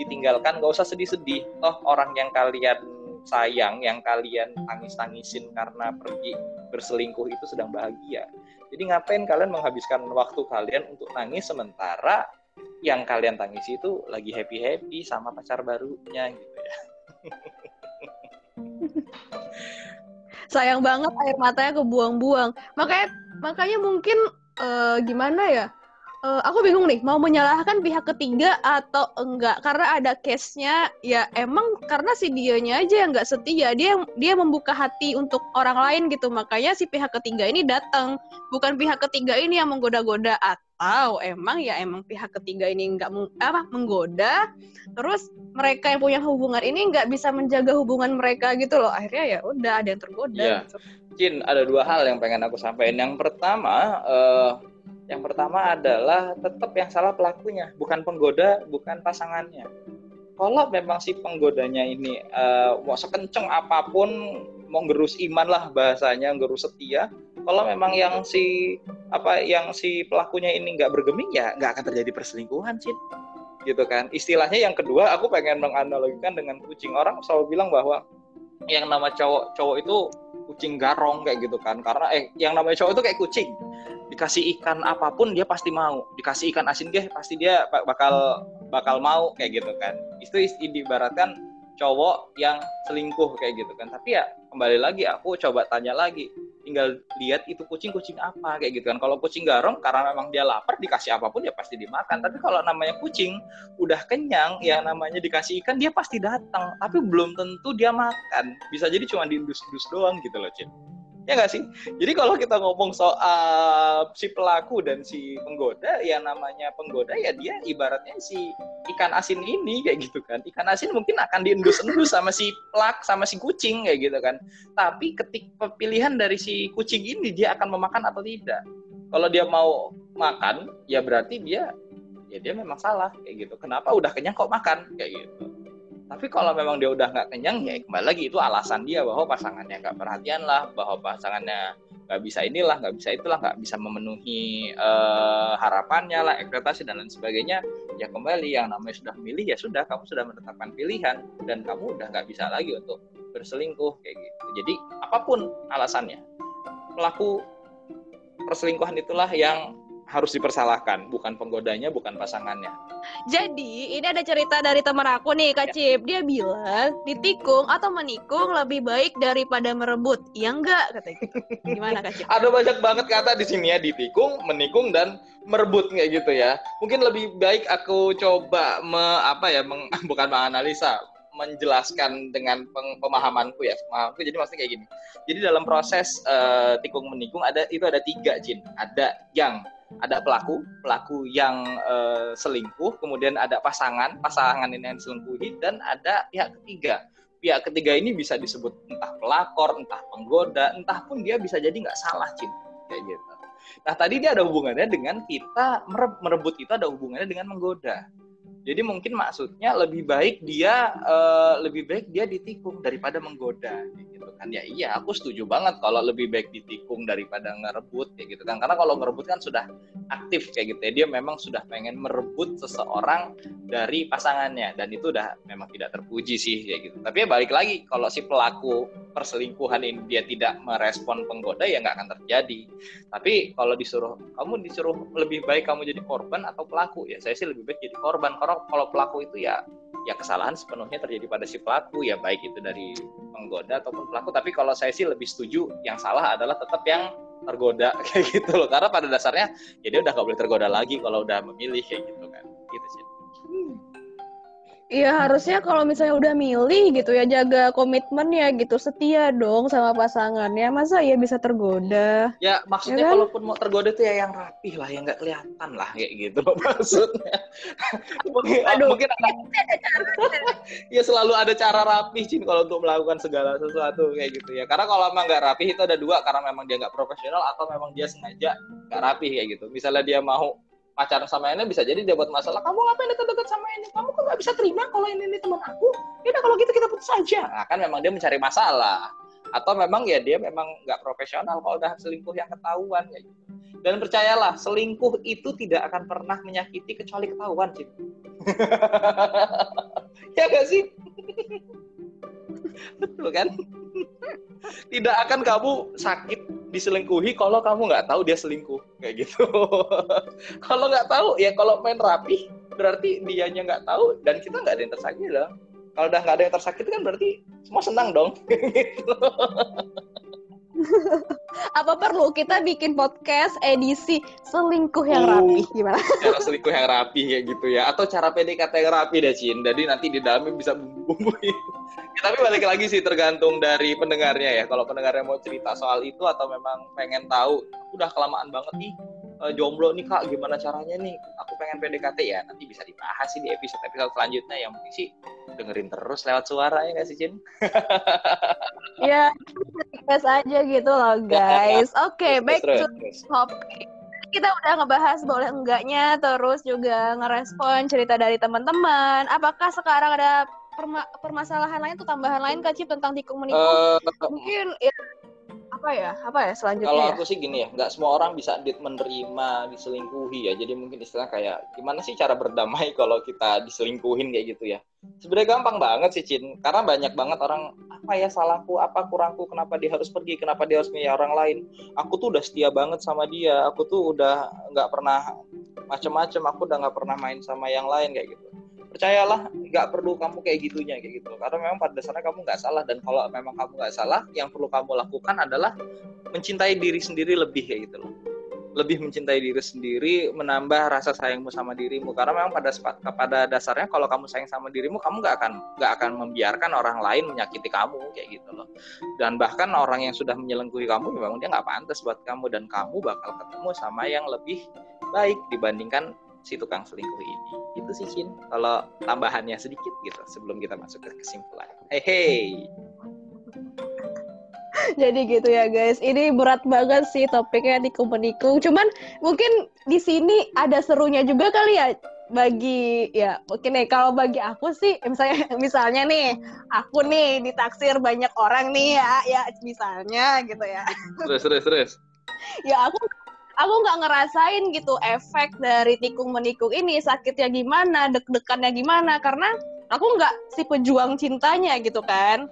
ditinggalkan, nggak usah sedih-sedih. Toh orang yang kalian sayang, yang kalian tangis-tangisin karena pergi berselingkuh itu sedang bahagia. Jadi ngapain kalian menghabiskan waktu kalian untuk nangis sementara yang kalian tangisi itu lagi happy-happy sama pacar barunya gitu ya. Sayang banget air matanya kebuang-buang. Makanya mungkin gimana ya? Aku bingung nih, mau menyalahkan pihak ketiga atau enggak, karena ada case-nya ya emang karena si dianya aja yang enggak setia, dia membuka hati untuk orang lain gitu, makanya si pihak ketiga ini datang, bukan pihak ketiga ini yang menggoda-goda, atau emang pihak ketiga ini enggak menggoda, terus mereka yang punya hubungan ini enggak bisa menjaga hubungan mereka gitu loh, akhirnya ya udah ada yang tergoda. Ya. Gitu. Cin, ada dua hal yang pengen aku sampaikan. Yang pertama adalah tetap yang salah pelakunya, bukan penggoda, bukan pasangannya. Kalau memang si penggodanya ini mau sekenceng apapun, mau gerus iman lah bahasanya, gerus setia. Kalau memang yang si pelakunya ini nggak bergeming, ya nggak akan terjadi perselingkuhan, Cin. Gitu kan. Istilahnya yang kedua, aku pengen menganalogikan dengan kucing. Orang selalu bilang bahwa yang nama cowok itu kucing garong kayak gitu kan. Karena yang namanya cowok itu kayak kucing. Dikasih ikan apapun dia pasti mau, dikasih ikan asin dia pasti dia bakal mau kayak gitu kan. Itu diibaratkan cowok yang selingkuh kayak gitu kan. Tapi ya kembali lagi, aku coba tanya lagi, tinggal lihat itu kucing apa kayak gitu kan. Kalau kucing garong karena memang dia lapar, dikasih apapun ya pasti dimakan. Tapi kalau namanya kucing udah kenyang, yang namanya dikasih ikan dia pasti datang, tapi belum tentu dia makan, bisa jadi cuma diindus-indus doang gitu loh, Cin. Ya nggak sih? Jadi kalau kita ngomong soal si pelaku dan si penggoda, ya namanya penggoda ya dia ibaratnya si ikan asin ini kayak gitu kan. Ikan asin mungkin akan diendus-endus sama si kucing kayak gitu kan. Tapi ketika pilihan dari si kucing ini, dia akan memakan atau tidak. Kalau dia mau makan, ya berarti dia memang salah kayak gitu. Kenapa udah kenyang kok makan kayak gitu? Tapi kalau memang dia udah nggak kenyang, ya kembali lagi itu alasan dia bahwa pasangannya nggak perhatian lah, bahwa pasangannya nggak bisa inilah, nggak bisa itulah, nggak bisa memenuhi harapannya lah, ekspektasi dan lain sebagainya. Ya kembali, yang namanya sudah memilih, ya sudah, kamu sudah menetapkan pilihan dan kamu udah nggak bisa lagi untuk berselingkuh kayak gitu. Jadi apapun alasannya, pelaku perselingkuhan itulah yang harus dipersalahkan, bukan penggodanya, bukan pasangannya. Jadi, ini ada cerita dari teman aku nih, Kacip. Dia bilang, ditikung atau menikung lebih baik daripada merebut. Iya enggak, kata gitu. Gimana, Kacip? Ada banyak banget kata di sini ya, ditikung, menikung, dan merebut, kayak gitu ya. Mungkin lebih baik aku coba menjelaskan dengan pemahamanku ya. Jadi maksudnya kayak gini. Jadi dalam proses tikung menikung ada tiga, Jin. Ada pelaku yang selingkuh, kemudian ada pasangan ini yang diselingkuhi, dan ada pihak ketiga. Pihak ketiga ini bisa disebut entah pelakor, entah penggoda, entah pun dia bisa jadi nggak salah, Cin. Kayak gitu. Nah, tadi dia ada hubungannya dengan kita merebut, itu ada hubungannya dengan menggoda. Jadi mungkin maksudnya lebih baik dia ditikung daripada menggoda, gitu kan? Ya iya, aku setuju banget kalau lebih baik ditikung daripada ngerebut, kayak gitu kan? Karena kalau ngerebut kan sudah aktif kayak gitu ya, dia memang sudah pengen merebut seseorang dari pasangannya, dan itu udah memang tidak terpuji sih kayak gitu. Tapi ya balik lagi, kalau si pelaku perselingkuhan ini dia tidak merespon penggoda, ya nggak akan terjadi. Tapi kalau kamu disuruh lebih baik kamu jadi korban atau pelaku, ya saya sih lebih baik jadi korban. Kalau pelaku itu ya kesalahan sepenuhnya terjadi pada si pelaku, ya baik itu dari penggoda ataupun pelaku. Tapi kalau saya sih lebih setuju yang salah adalah tetap yang tergoda kayak gitu loh, karena pada dasarnya ya dia udah gak boleh tergoda lagi kalau udah memilih kayak gitu kan, gitu sih. Iya, harusnya kalau misalnya udah milih gitu ya, jaga komitmennya gitu, setia dong sama pasangannya, masa ya bisa tergoda? Ya maksudnya ya kan? Kalaupun mau tergoda tuh ya yang rapih lah, yang nggak kelihatan lah kayak gitu loh maksudnya. mungkin ya selalu ada cara rapih, Cin, kalau untuk melakukan segala sesuatu kayak gitu ya. Karena kalau emang nggak rapih itu ada dua, karena memang dia nggak profesional atau memang dia sengaja nggak rapih kayak gitu. Misalnya dia mau pacaran sama ini, bisa jadi dia buat masalah, kamu ngapain deket-deket sama ini, kamu kok gak bisa terima kalau ini teman aku, yaudah kalau gitu kita putus aja. Nah, kan memang dia mencari masalah, atau memang ya dia memang gak profesional kalau udah selingkuh yang ketahuan kayak gitu. Dan percayalah, selingkuh itu tidak akan pernah menyakiti kecuali ketahuan, Cip. Ya gak sih? Betul kan? Tidak akan kamu sakit diselingkuhi kalau kamu nggak tahu dia selingkuh kayak gitu. Kalau nggak tahu, ya kalau main rapi berarti dianya nggak tahu dan kita nggak ada yang tersakiti lah. Kalau udah nggak ada yang tersakiti kan berarti semua senang dong. Gitu. Apa perlu kita bikin podcast edisi selingkuh yang rapi? Gimana? Cara selingkuh yang rapi kayak gitu ya. Atau cara PDKT yang rapi deh, Cin. Jadi nanti di dalamnya bisa bumbuin. Ya, tapi balik lagi sih tergantung dari pendengarnya ya. Kalau pendengarnya mau cerita soal itu atau memang pengen tahu, udah kelamaan banget nih jomblo nih kak, gimana caranya nih, aku pengen PDKT ya, nanti bisa dibahas sih di episode-episode selanjutnya. Yang penting sih dengerin terus lewat suara ya gak sih Cin? Ya, podcast aja gitu loh guys. Oke, back to topic. Kita udah ngebahas boleh enggaknya, terus juga ngerespon cerita dari teman-teman. Apakah sekarang ada permasalahan lain tuh, tambahan lain Kak Cip tentang tikung menikung? Mungkin ya apa ya selanjutnya? Kalau aku sih gini ya, nggak semua orang bisa menerima diselingkuhi ya. Jadi mungkin istilah kayak gimana sih cara berdamai kalau kita diselingkuhin kayak gitu ya. Sebenarnya gampang banget sih Cin, karena banyak banget orang, apa ya salahku, apa kurangku, kenapa dia harus pergi, kenapa dia harus milih orang lain. Aku tuh udah setia banget sama dia, aku tuh udah nggak pernah macem-macem, aku udah nggak pernah main sama yang lain kayak gitu. Percayalah, nggak perlu kamu kayak gitunya kayak gitu. Karena memang pada dasarnya kamu nggak salah, dan kalau memang kamu nggak salah, yang perlu kamu lakukan adalah mencintai diri sendiri lebih kayak gitu loh. Lebih mencintai diri sendiri, menambah rasa sayangmu sama dirimu. Karena memang pada dasarnya kalau kamu sayang sama dirimu, kamu nggak akan membiarkan orang lain menyakiti kamu kayak gitu loh. Dan bahkan orang yang sudah menyelingkuhi kamu, memang dia nggak pantas buat kamu, dan kamu bakal ketemu sama yang lebih baik dibandingkan si tukang selingkuh ini. Itu sih Cin, kalau tambahannya sedikit gitu sebelum kita masuk ke kesimpulan. Hey. Jadi gitu ya guys, ini berat banget sih topiknya tikung-menikung. Cuman mungkin di sini ada serunya juga kali ya, bagi ya mungkin nih kalau bagi aku sih misalnya nih aku nih ditaksir banyak orang nih ya misalnya gitu ya. Terus. Ya aku nggak ngerasain gitu efek dari tikung-menikung ini, sakitnya gimana, deg-degannya gimana, karena aku nggak si pejuang cintanya gitu kan.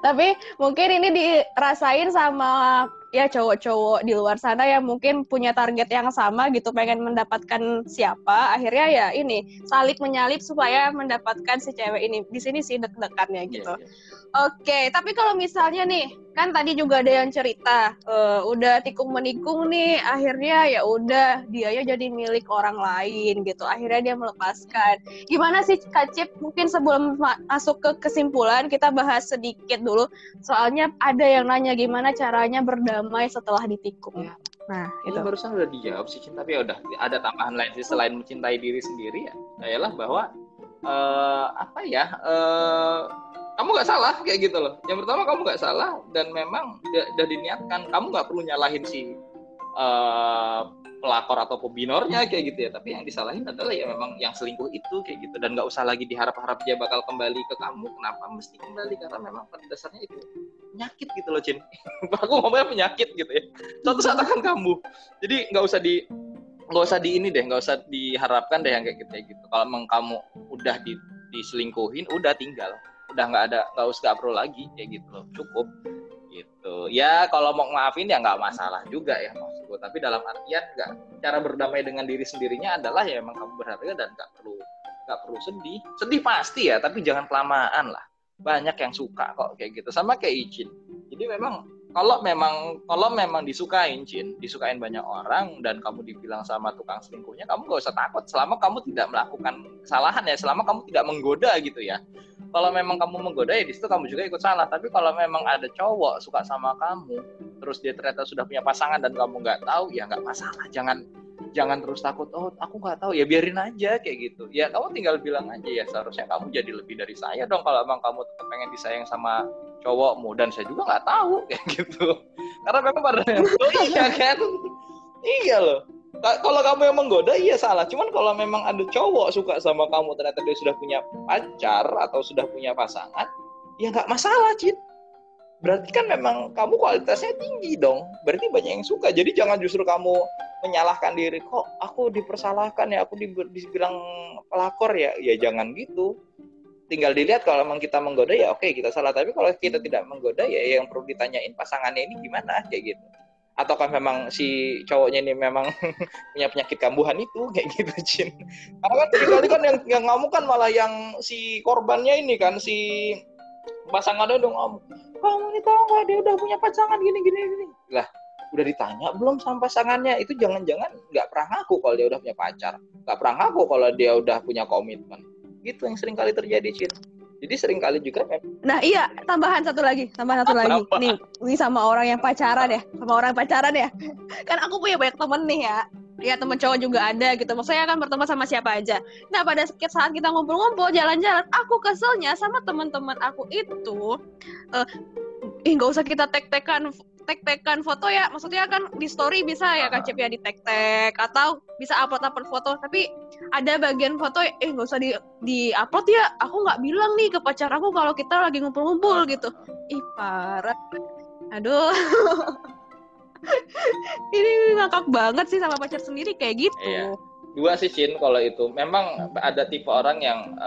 Tapi mungkin ini dirasain sama ya cowok-cowok di luar sana yang mungkin punya target yang sama gitu, pengen mendapatkan siapa, akhirnya ya ini salip menyalip supaya mendapatkan si cewek ini. Di sini sih deg-degannya gitu. Yeah. Oke, tapi kalau misalnya nih kan tadi juga ada yang cerita udah tikung menikung nih, akhirnya ya udah dianya jadi milik orang lain gitu, akhirnya dia melepaskan. Gimana sih Kak Cip, mungkin sebelum masuk ke kesimpulan kita bahas sedikit dulu, soalnya ada yang nanya gimana caranya berdamai setelah ditikung. Nah itu barusan udah dijawab sih Cin, tapi ya udah ada tambahan lain sih selain mencintai diri sendiri ya, yalah bahwa kamu nggak salah kayak gitu loh. Yang pertama kamu nggak salah, dan memang udah diniatkan. Kamu nggak perlu nyalahin si pelakor atau pembinornya kayak gitu ya. Tapi yang disalahin adalah ya memang yang selingkuh itu kayak gitu. Dan nggak usah lagi diharap-harap dia bakal kembali ke kamu. Kenapa mesti kembali? Karena memang pada dasarnya itu penyakit gitu loh Cin. Aku ngomongnya penyakit gitu ya. Suatu saat akan kambuh. Jadi nggak usah diharapkan deh yang kayak gitu. Kalau memang kamu udah diselingkuhin, udah tinggal. Udah nggak perlu lagi ya gitu loh, cukup gitu ya. Kalau mau maafin ya nggak masalah juga ya maksud gue, tapi dalam artian nggak, cara berdamai dengan diri sendirinya adalah ya emang kamu berharga dan nggak perlu sedih pasti ya, tapi jangan kelamaan lah. Banyak yang suka kok kayak gitu, sama kayak Icin. Jadi memang kalau memang disukain banyak orang, dan kamu dibilang sama tukang selingkuhnya, kamu nggak usah takut selama kamu tidak melakukan kesalahan ya, selama kamu tidak menggoda gitu ya. Kalau memang kamu menggoda ya di situ kamu juga ikut salah. Tapi kalau memang ada cowok suka sama kamu, terus dia ternyata sudah punya pasangan dan kamu nggak tahu, ya nggak masalah. Jangan terus takut. Oh, aku nggak tahu. Ya biarin aja kayak gitu. Ya kamu tinggal bilang aja ya, seharusnya kamu jadi lebih dari saya dong. Kalau emang kamu tetap pengen disayang sama cowokmu, dan saya juga nggak tahu kayak gitu. Karena memang pada iya kan, iya loh. Kalau kamu yang menggoda, iya salah. Cuman kalau memang ada cowok suka sama kamu, ternyata dia sudah punya pacar atau sudah punya pasangan, ya nggak masalah, Cid. Berarti kan memang kamu kualitasnya tinggi dong. Berarti banyak yang suka. Jadi jangan justru kamu menyalahkan diri. Kok aku dipersalahkan ya, aku dibilang pelakor ya. Ya jangan gitu. Tinggal dilihat, kalau memang kita menggoda ya oke, kita salah. Tapi kalau kita tidak menggoda ya yang perlu ditanyain pasangannya ini gimana kayak gitu. ataukah memang si cowoknya ini memang punya penyakit kambuhan itu kayak gitu, Jin. Karena kan tadi kan yang ngamuk kan malah yang si korbannya ini kan, si pasangannya dong ngamuk. Kamu ini tahu nggak dia udah punya pasangan gini. Lah, udah ditanya belum sama pasangannya? Itu jangan-jangan nggak pernah ngaku kalau dia udah punya pacar, nggak pernah ngaku kalau dia udah punya komitmen. Gitu yang sering kali terjadi, Jin. Jadi sering kali juga. Nah iya, tambahan satu lagi. Nih, ini sama orang yang pacaran ya, Kan aku punya banyak temen nih ya. Ya temen cowok juga ada gitu. Maksudnya kan berteman sama siapa aja. Nah pada saat kita ngumpul-ngumpul, jalan-jalan, aku keselnya sama teman-teman aku itu, nggak usah kita tag-tagan foto ya. Maksudnya kan di story bisa ya Kacip ya di tag-tag atau bisa upload foto. Tapi ada bagian foto nggak usah di upload ya, aku nggak bilang nih ke pacar aku kalau kita lagi ngumpul-ngumpul gitu. Ih parah, aduh. Ini ngakak banget sih sama pacar sendiri kayak gitu. Iya. Dua sih, Cin, kalau itu. Memang ada tipe orang yang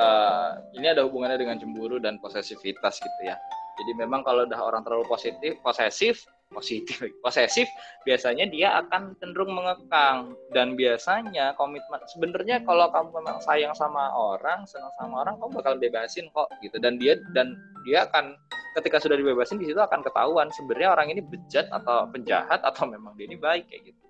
ini ada hubungannya dengan cemburu dan posesivitas gitu ya. Jadi memang kalau udah orang terlalu posesif, biasanya dia akan cenderung mengekang. Dan biasanya komitmen, sebenarnya kalau kamu memang sayang sama orang, senang sama orang, kamu bakal bebasin kok gitu. Dan dia akan ketika sudah dibebasin, di situ akan ketahuan sebenarnya orang ini bejat atau penjahat atau memang dia ini baik kayak gitu.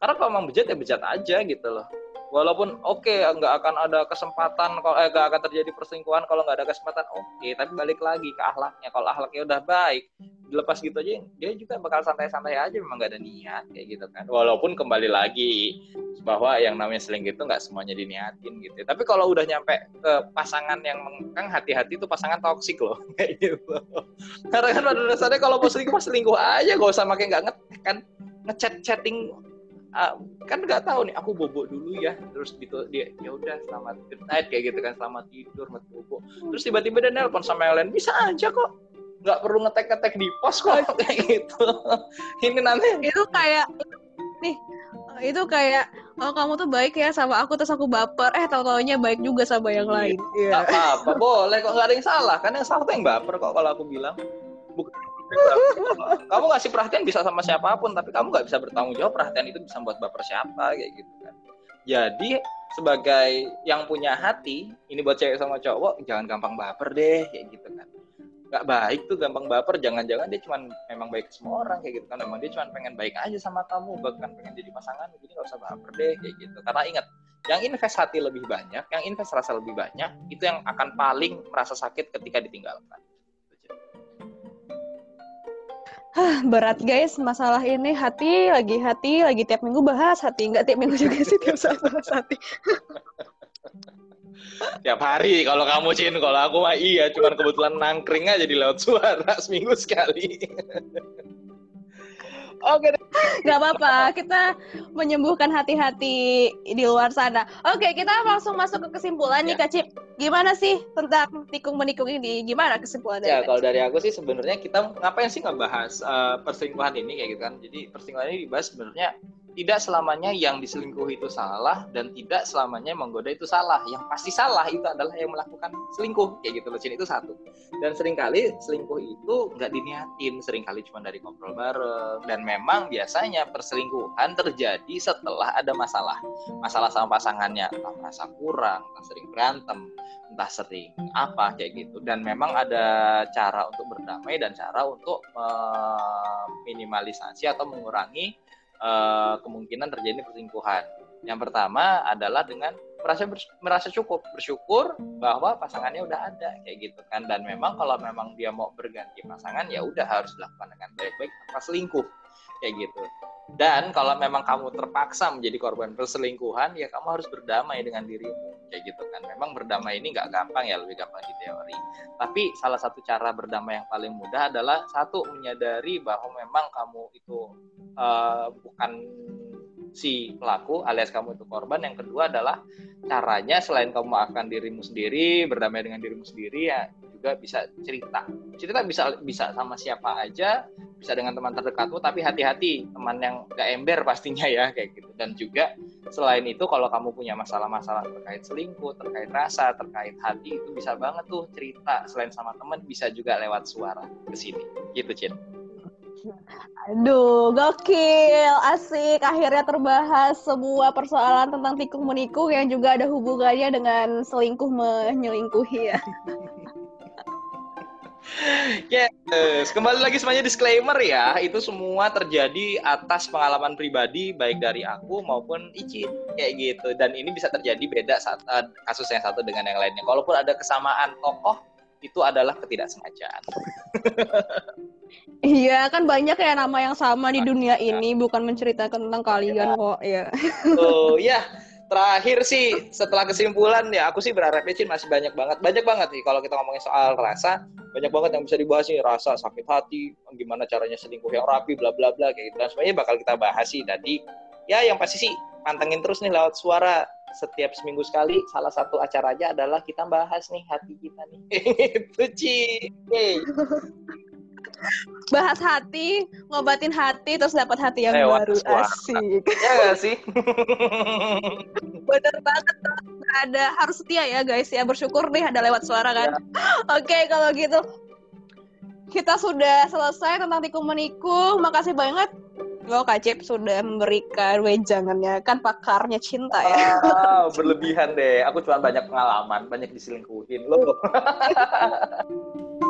Karena kalau memang bejat aja gitu loh. Walaupun nggak akan ada kesempatan, nggak akan terjadi perselingkuhan kalau nggak ada kesempatan, tapi balik lagi ke akhlaknya. Kalau akhlaknya udah baik, dilepas gitu aja, dia juga bakal santai-santai aja, memang nggak ada niat kayak gitu kan. Walaupun kembali lagi bahwa yang namanya selingkuh itu nggak semuanya diniatin gitu. Tapi kalau udah nyampe ke pasangan yang mengekang, hati-hati itu pasangan toksik loh kayak gitu. Karena kan pada dasarnya kalau mau selingkuh aja, nggak usah pakai nggak ngechat-chatting. Kan nggak tahu nih, aku bobo dulu ya, terus gitu dia ya udah selamat good night kayak gitu kan, selamat tidur mas bobo, terus tiba-tiba dia nelpon sama yang lain, bisa aja kok, nggak perlu ngetek di pos kok kayak gitu. Ini nanti itu kayak nih, itu kayak kamu tuh baik ya sama aku, terus aku baper, tau-taunya baik juga sama yang lain. Iya. Apa boleh kok, nggak ada yang salah kan, yang salah tuh yang baper kok kalau aku bilang. Kamu ngasih perhatian bisa sama siapapun, tapi kamu nggak bisa bertanggung jawab perhatian itu bisa buat baper siapa kayak gitu kan. Jadi sebagai yang punya hati, ini buat cewek sama cowok, jangan gampang baper deh kayak gitu kan. Nggak baik tuh gampang baper, jangan-jangan dia cuma memang baik ke semua orang kayak gitu kan. Memang dia cuma pengen baik aja sama kamu, bahkan pengen jadi pasangan, jadi nggak usah baper deh kayak gitu. Karena ingat, yang invest hati lebih banyak, yang invest rasa lebih banyak, itu yang akan paling merasa sakit ketika ditinggalkan. Berat guys, masalah ini hati lagi tiap minggu bahas hati, nggak tiap minggu juga sih, tiap saat bahas hati. Tiap hari kalau kamu, Cin, kalau aku mah iya, cuman kebetulan nangkring aja di laut suara seminggu sekali. Oke, nggak apa-apa, kita menyembuhkan hati-hati di luar sana. Oke, kita langsung masuk ke kesimpulan nih, Kak Cip. Gimana sih tentang tikung-menikung ini? Gimana kesimpulannya? Ya, kalau dari aku sih sebenarnya kita ngapain sih ngebahas perselingkuhan ini kayak gitu kan? Jadi perselingkuhan ini dibahas sebenarnya tidak selamanya yang diselingkuhi itu salah dan tidak selamanya menggoda itu salah. Yang pasti salah itu adalah yang melakukan selingkuh kayak gitu loh, Cin, itu satu. Dan seringkali selingkuh itu nggak diniatin, seringkali cuma dari ngobrol bareng, dan memang biasanya perselingkuhan terjadi setelah ada masalah sama pasangannya, entah merasa kurang, entah sering berantem, entah sering apa kayak gitu. Dan memang ada cara untuk berdamai dan cara untuk minimalisasi atau mengurangi kemungkinan terjadi perselingkuhan. Yang pertama adalah dengan merasa cukup, bersyukur bahwa pasangannya udah ada kayak gitu kan. Dan memang kalau memang dia mau berganti pasangan, ya udah harus dilakukan dengan baik-baik tanpa selingkuh kayak gitu. Dan kalau memang kamu terpaksa menjadi korban perselingkuhan, ya kamu harus berdamai dengan dirimu kayak gitu kan. Memang berdamai ini nggak gampang ya, lebih gampang di teori. Tapi salah satu cara berdamai yang paling mudah adalah satu, menyadari bahwa memang kamu itu bukan si pelaku alias kamu itu korban. Yang kedua adalah caranya selain kamu akan dirimu sendiri, berdamai dengan dirimu sendiri, ya juga bisa cerita bisa sama siapa aja, bisa dengan teman terdekatmu, tapi hati-hati teman yang gak ember pastinya ya kayak gitu. Dan juga selain itu kalau kamu punya masalah-masalah terkait selingkuh, terkait rasa, terkait hati, itu bisa banget tuh cerita selain sama teman, bisa juga lewat suara kesini gitu, Cin. Aduh, gokil, asik. Akhirnya terbahas semua persoalan tentang tikung menikung yang juga ada hubungannya dengan selingkuh menyelingkuhi, ya. Yes, kembali lagi semuanya disclaimer ya. Itu semua terjadi atas pengalaman pribadi baik dari aku maupun Icin, kayak gitu. Dan ini bisa terjadi beda saat, kasus yang satu dengan yang lainnya. Kalaupun ada kesamaan tokoh, itu adalah ketidaksengajaan. Iya, kan banyak ya nama yang sama di dunia ini, bukan menceritakan tentang kalian kok ya. Oh ya, terakhir sih setelah kesimpulan ya, aku sih berharapnya Cin masih banyak banget sih kalau kita ngomongin soal rasa, banyak banget yang bisa dibahas nih, rasa sakit hati, gimana caranya selingkuh yang rapi, bla bla bla kayak gitu. Dan semuanya bakal kita bahas sih. Jadi ya yang pasti sih pantengin terus nih lewat suara. Setiap seminggu sekali, salah satu acaranya adalah kita bahas nih hati kita nih. Itu Ci. Bahas hati, ngobatin hati, terus dapat hati yang baru. Suara. Asik. Ya nggak sih? Bener banget. Ada, harus setia ya guys ya. Bersyukur nih ada lewat suara kan. Ya. Oke, kalau gitu kita sudah selesai tentang tikung menikung. Makasih banget. Lo Kacip sudah memberikan wejangannya, kan pakarnya cinta ya. Ah, berlebihan deh. Aku cuma banyak pengalaman, banyak diselingkuhin lo.